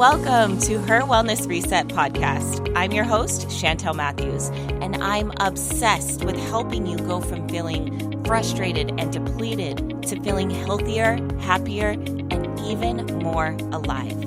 welcome to Her Wellness Reset podcast. I'm your host, Chantel Matthews, and I'm obsessed with helping you go from feeling frustrated and depleted to feeling healthier, happier, and even more alive.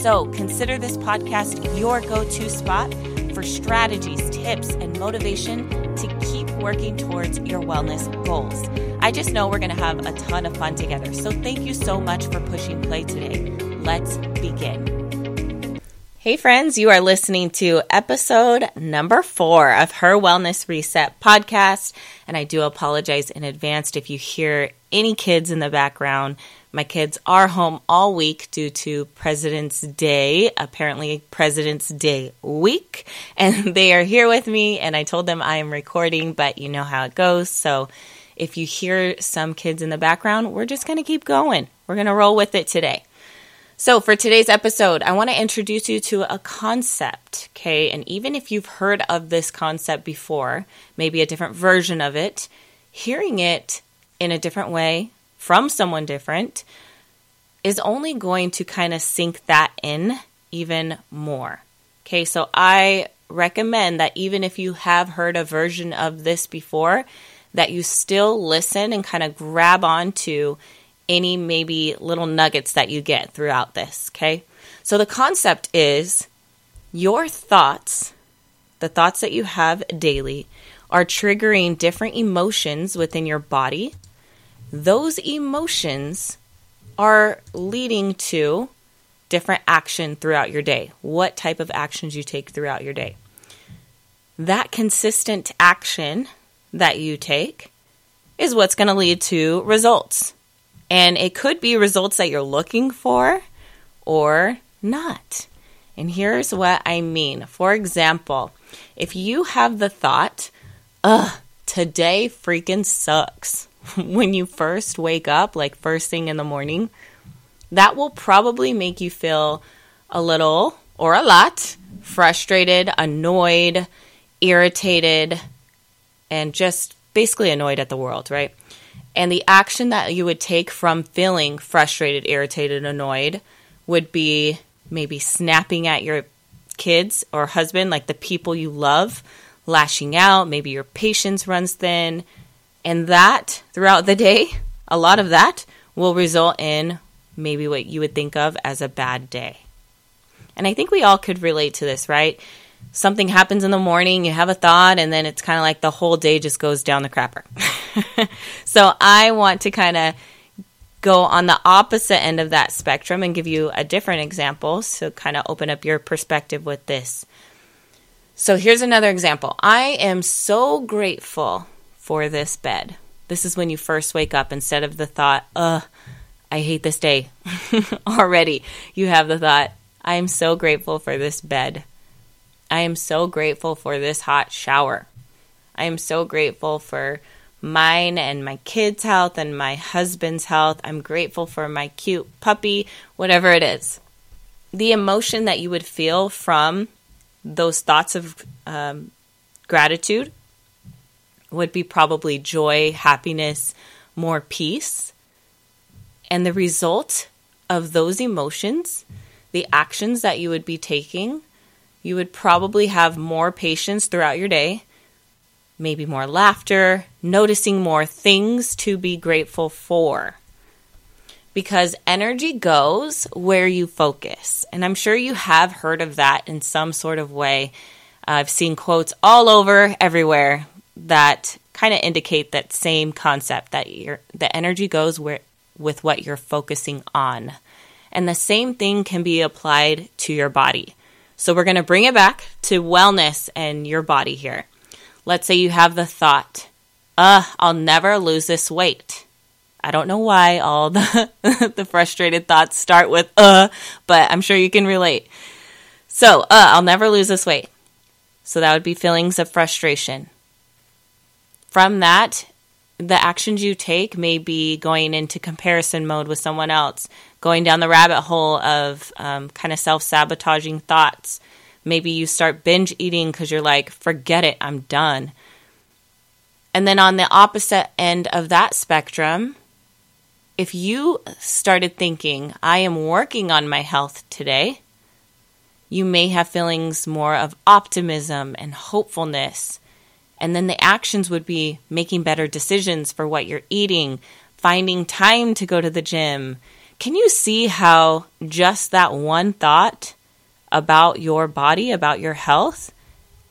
So consider this podcast your go-to spot for strategies, tips, and motivation to keep working towards your wellness goals. I just know we're going to have a ton of fun together. So thank you so much for pushing play today. Let's begin. Hey friends, you are listening to episode number 4 of Her Wellness Reset podcast. And I do apologize in advance if you hear any kids in the background. My kids are home all week due to President's Day, apparently President's Day week, and they are here with me, and I told them I am recording, but you know how it goes, so if you hear some kids in the background, we're just going to keep going. We're going to roll with it today. So for today's episode, I want to introduce you to a concept, okay, and even if you've heard of this concept before, maybe a different version of it, hearing it in a different way from someone different is only going to kind of sink that in even more. Okay, so I recommend that even if you have heard a version of this before, that you still listen and kind of grab onto any maybe little nuggets that you get throughout this. Okay, so the concept is your thoughts, the thoughts that you have daily, are triggering different emotions within your body. Those emotions are leading to different action throughout your day, what type of actions you take throughout your day. That consistent action that you take is what's going to lead to results. And it could be results that you're looking for or not. And here's what I mean. For example, if you have the thought, ugh, today freaking sucks, when you first wake up, like first thing in the morning, that will probably make you feel a little or a lot frustrated, annoyed, irritated, and just basically annoyed at the world, right? And the action that you would take from feeling frustrated, irritated, annoyed would be maybe snapping at your kids or husband, like the people you love, lashing out, maybe your patience runs thin. And that, throughout the day, a lot of that will result in maybe what you would think of as a bad day. And I think we all could relate to this, right? Something happens in the morning, you have a thought, and then it's kind of like the whole day just goes down the crapper. So I want to kind of go on the opposite end of that spectrum and give you a different example, so kind of open up your perspective with this. So here's another example. I am so grateful for this bed. This is when you first wake up. Instead of the thought, ugh, I hate this day already, you have the thought, I am so grateful for this bed. I am so grateful for this hot shower. I am so grateful for mine and my kids' health and my husband's health. I'm grateful for my cute puppy, whatever it is. The emotion that you would feel from those thoughts of gratitude would be probably joy, happiness, more peace. And the result of those emotions, the actions that you would be taking, you would probably have more patience throughout your day, maybe more laughter, noticing more things to be grateful for. Because energy goes where you focus. And I'm sure you have heard of that in some sort of way. I've seen quotes all over, everywhere, that kind of indicate that same concept, that the energy goes with what you're focusing on. And the same thing can be applied to your body. So we're going to bring it back to wellness and your body here. Let's say you have the thought, I'll never lose this weight. I don't know why all the, the frustrated thoughts start with, but I'm sure you can relate. So, I'll never lose this weight. So that would be feelings of frustration. From that, the actions you take may be going into comparison mode with someone else, going down the rabbit hole of kind of self-sabotaging thoughts. Maybe you start binge eating because you're like, forget it, I'm done. And then on the opposite end of that spectrum, if you started thinking, I am working on my health today, You may have feelings more of optimism and hopefulness. And then the actions would be making better decisions for what you're eating, finding time to go to the gym. Can you see how just that one thought about your body, about your health,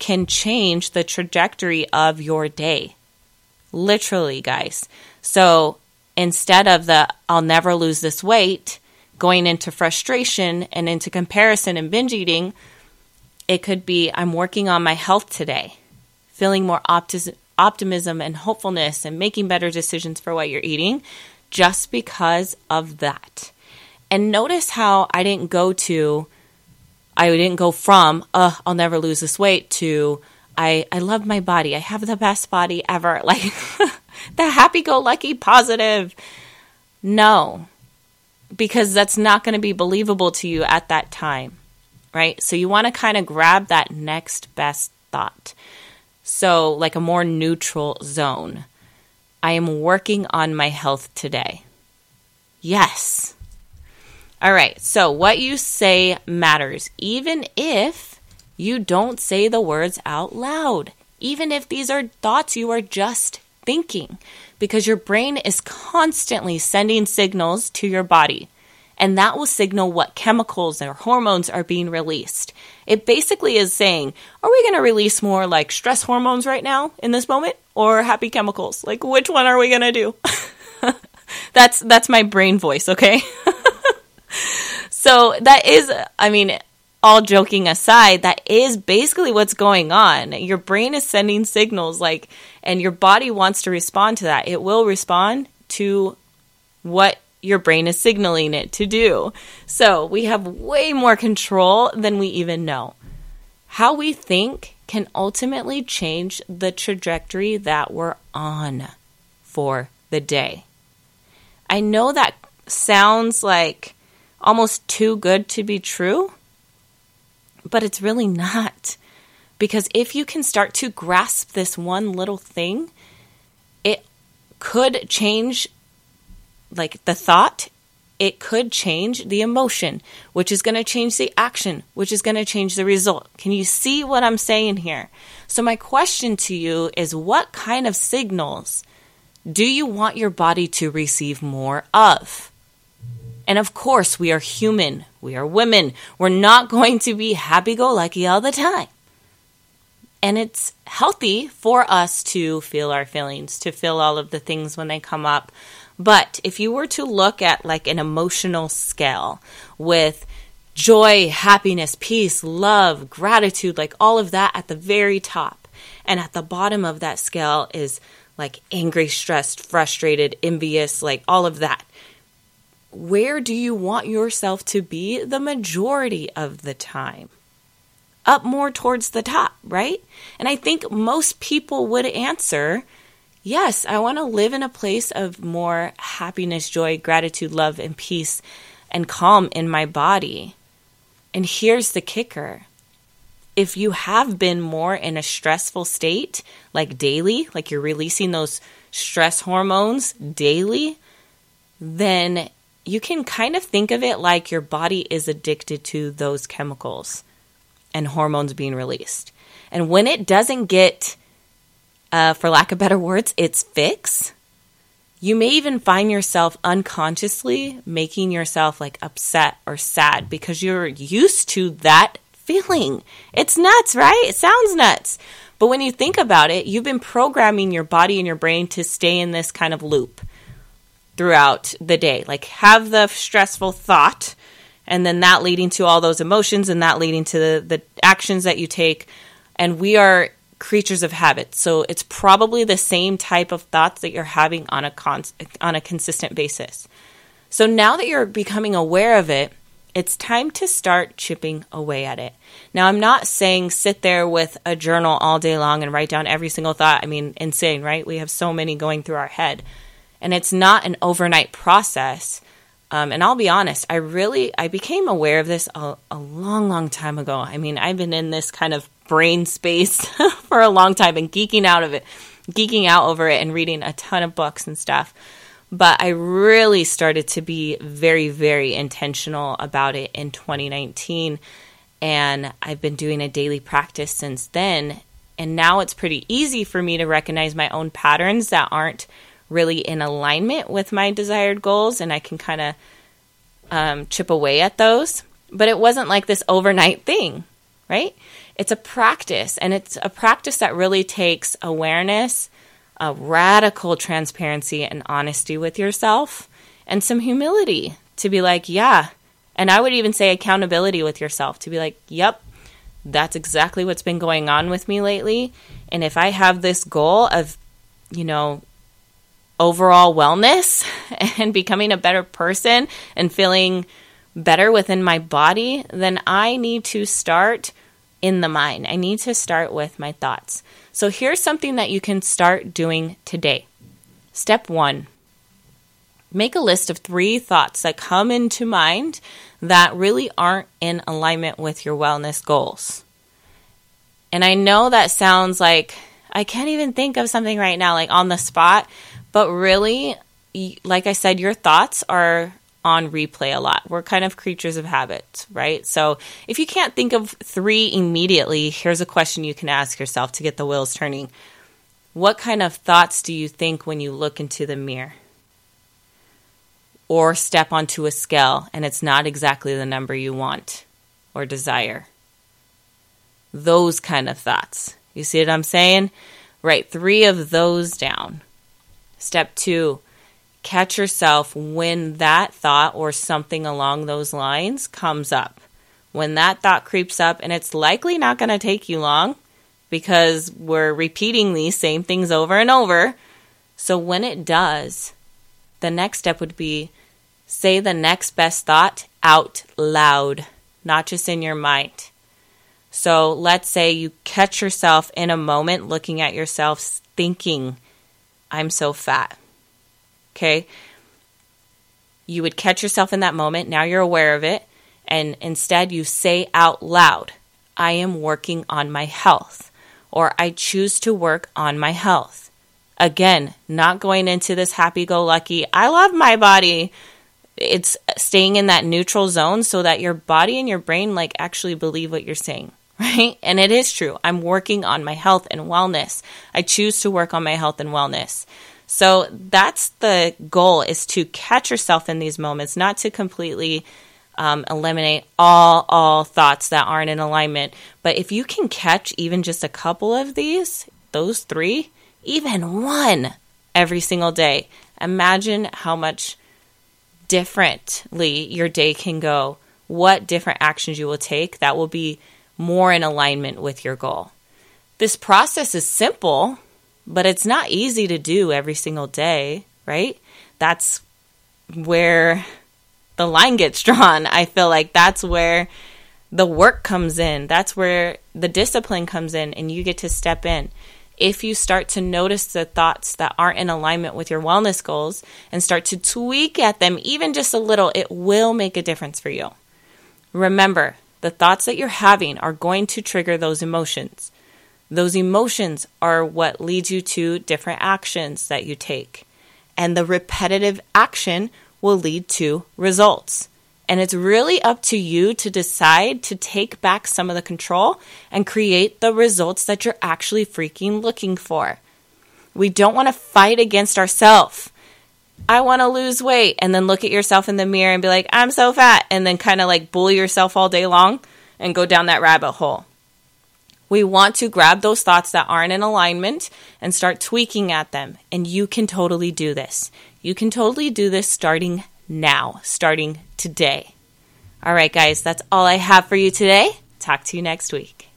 can change the trajectory of your day? Literally, guys. So instead of the, I'll never lose this weight, going into frustration and into comparison and binge eating, it could be, I'm working on my health today, feeling more optimism and hopefulness and making better decisions for what you're eating just because of that. And notice how I didn't go from, I'll never lose this weight to, I love my body. I have the best body ever. Like the happy-go-lucky positive. No, because that's not going to be believable to you at that time, right? So you want to kind of grab that next best thought. So like a more neutral zone. I am working on my health today. Yes. All right. So what you say matters, even if you don't say the words out loud, even if these are thoughts you are just thinking, because your brain is constantly sending signals to your body, and that will signal what chemicals or hormones are being released. It basically is saying, are we going to release more like stress hormones right now in this moment or happy chemicals? Like, which one are we going to do? That's my brain voice, okay? So that is, I mean, all joking aside, that is basically what's going on. Your brain is sending signals like, and your body wants to respond to that. It will respond to what your brain is signaling it to do. So we have way more control than we even know. How we think can ultimately change the trajectory that we're on for the day. I know that sounds like almost too good to be true, but it's really not. Because if you can start to grasp this one little thing, it could change like the thought, it could change the emotion, which is going to change the action, which is going to change the result. Can you see what I'm saying here? So my question to you is, what kind of signals do you want your body to receive more of? And of course, we are human. We are women. We're not going to be happy-go-lucky all the time. And it's healthy for us to feel our feelings, to feel all of the things when they come up. But if you were to look at like an emotional scale with joy, happiness, peace, love, gratitude, like all of that at the very top. And at the bottom of that scale is like angry, stressed, frustrated, envious, like all of that. Where do you want yourself to be the majority of the time? Up more towards the top, right? And I think most people would answer, yes, I want to live in a place of more happiness, joy, gratitude, love, and peace and calm in my body. And here's the kicker. If you have been more in a stressful state, like daily, like you're releasing those stress hormones daily, then you can kind of think of it like your body is addicted to those chemicals and hormones being released. And when it doesn't get, for lack of better words, its fix, you may even find yourself unconsciously making yourself like upset or sad because you're used to that feeling. It's nuts, right? It sounds nuts. But when you think about it, you've been programming your body and your brain to stay in this kind of loop throughout the day. Like have the stressful thought and then that leading to all those emotions and that leading to the actions that you take. And we are creatures of habit. So it's probably the same type of thoughts that you're having on a consistent basis. So now that you're becoming aware of it, it's time to start chipping away at it. Now, I'm not saying sit there with a journal all day long and write down every single thought. I mean, insane, right? We have so many going through our head. And it's not an overnight process. And I'll be honest, I became aware of this a long, long time ago. I mean, I've been in this kind of brain space for a long time and geeking out over it and reading a ton of books and stuff. But I really started to be very, very intentional about it in 2019. And I've been doing a daily practice since then. And now it's pretty easy for me to recognize my own patterns that aren't really in alignment with my desired goals. And I can kind of chip away at those. But it wasn't like this overnight thing, right? It's a practice. And it's a practice that really takes awareness, a radical transparency and honesty with yourself, and some humility to be like, yeah. And I would even say accountability with yourself to be like, yep, that's exactly what's been going on with me lately. And if I have this goal of, you know, overall wellness and becoming a better person and feeling better within my body, then I need to start in the mind. I need to start with my thoughts. So here's something that you can start doing today. Step one, make a list of 3 thoughts that come into mind that really aren't in alignment with your wellness goals. And I know that sounds like, I can't even think of something right now, like on the spot, but really, like I said, your thoughts are on replay a lot. We're kind of creatures of habit, right? So if you can't think of 3 immediately, here's a question you can ask yourself to get the wheels turning. What kind of thoughts do you think when you look into the mirror or step onto a scale and it's not exactly the number you want or desire? Those kind of thoughts. You see what I'm saying? Write 3 of those down. Step 2. Catch yourself when that thought or something along those lines comes up. When that thought creeps up, and it's likely not going to take you long because we're repeating these same things over and over. So when it does, the next step would be say the next best thought out loud, not just in your mind. So let's say you catch yourself in a moment looking at yourself thinking, I'm so fat. Okay, you would catch yourself in that moment. Now you're aware of it. And instead you say out loud, I am working on my health, or I choose to work on my health. Again, not going into this happy-go-lucky, I love my body. It's staying in that neutral zone so that your body and your brain like actually believe what you're saying, right? And it is true. I'm working on my health and wellness. I choose to work on my health and wellness. So that's the goal, is to catch yourself in these moments, not to completely eliminate all thoughts that aren't in alignment. But if you can catch even just a couple of these, those 3, even one every single day, imagine how much differently your day can go, what different actions you will take that will be more in alignment with your goal. This process is simple, but it's not easy to do every single day, right? That's where the line gets drawn. I feel like that's where the work comes in. That's where the discipline comes in, and you get to step in. If you start to notice the thoughts that aren't in alignment with your wellness goals and start to tweak at them, even just a little, it will make a difference for you. Remember, the thoughts that you're having are going to trigger those emotions. Those emotions are what leads you to different actions that you take. And the repetitive action will lead to results. And it's really up to you to decide to take back some of the control and create the results that you're actually freaking looking for. We don't want to fight against ourselves. I want to lose weight, and then look at yourself in the mirror and be like, I'm so fat, and then kind of like bully yourself all day long and go down that rabbit hole. We want to grab those thoughts that aren't in alignment and start tweaking at them. And you can totally do this. You can totally do this starting now, starting today. All right, guys, that's all I have for you today. Talk to you next week.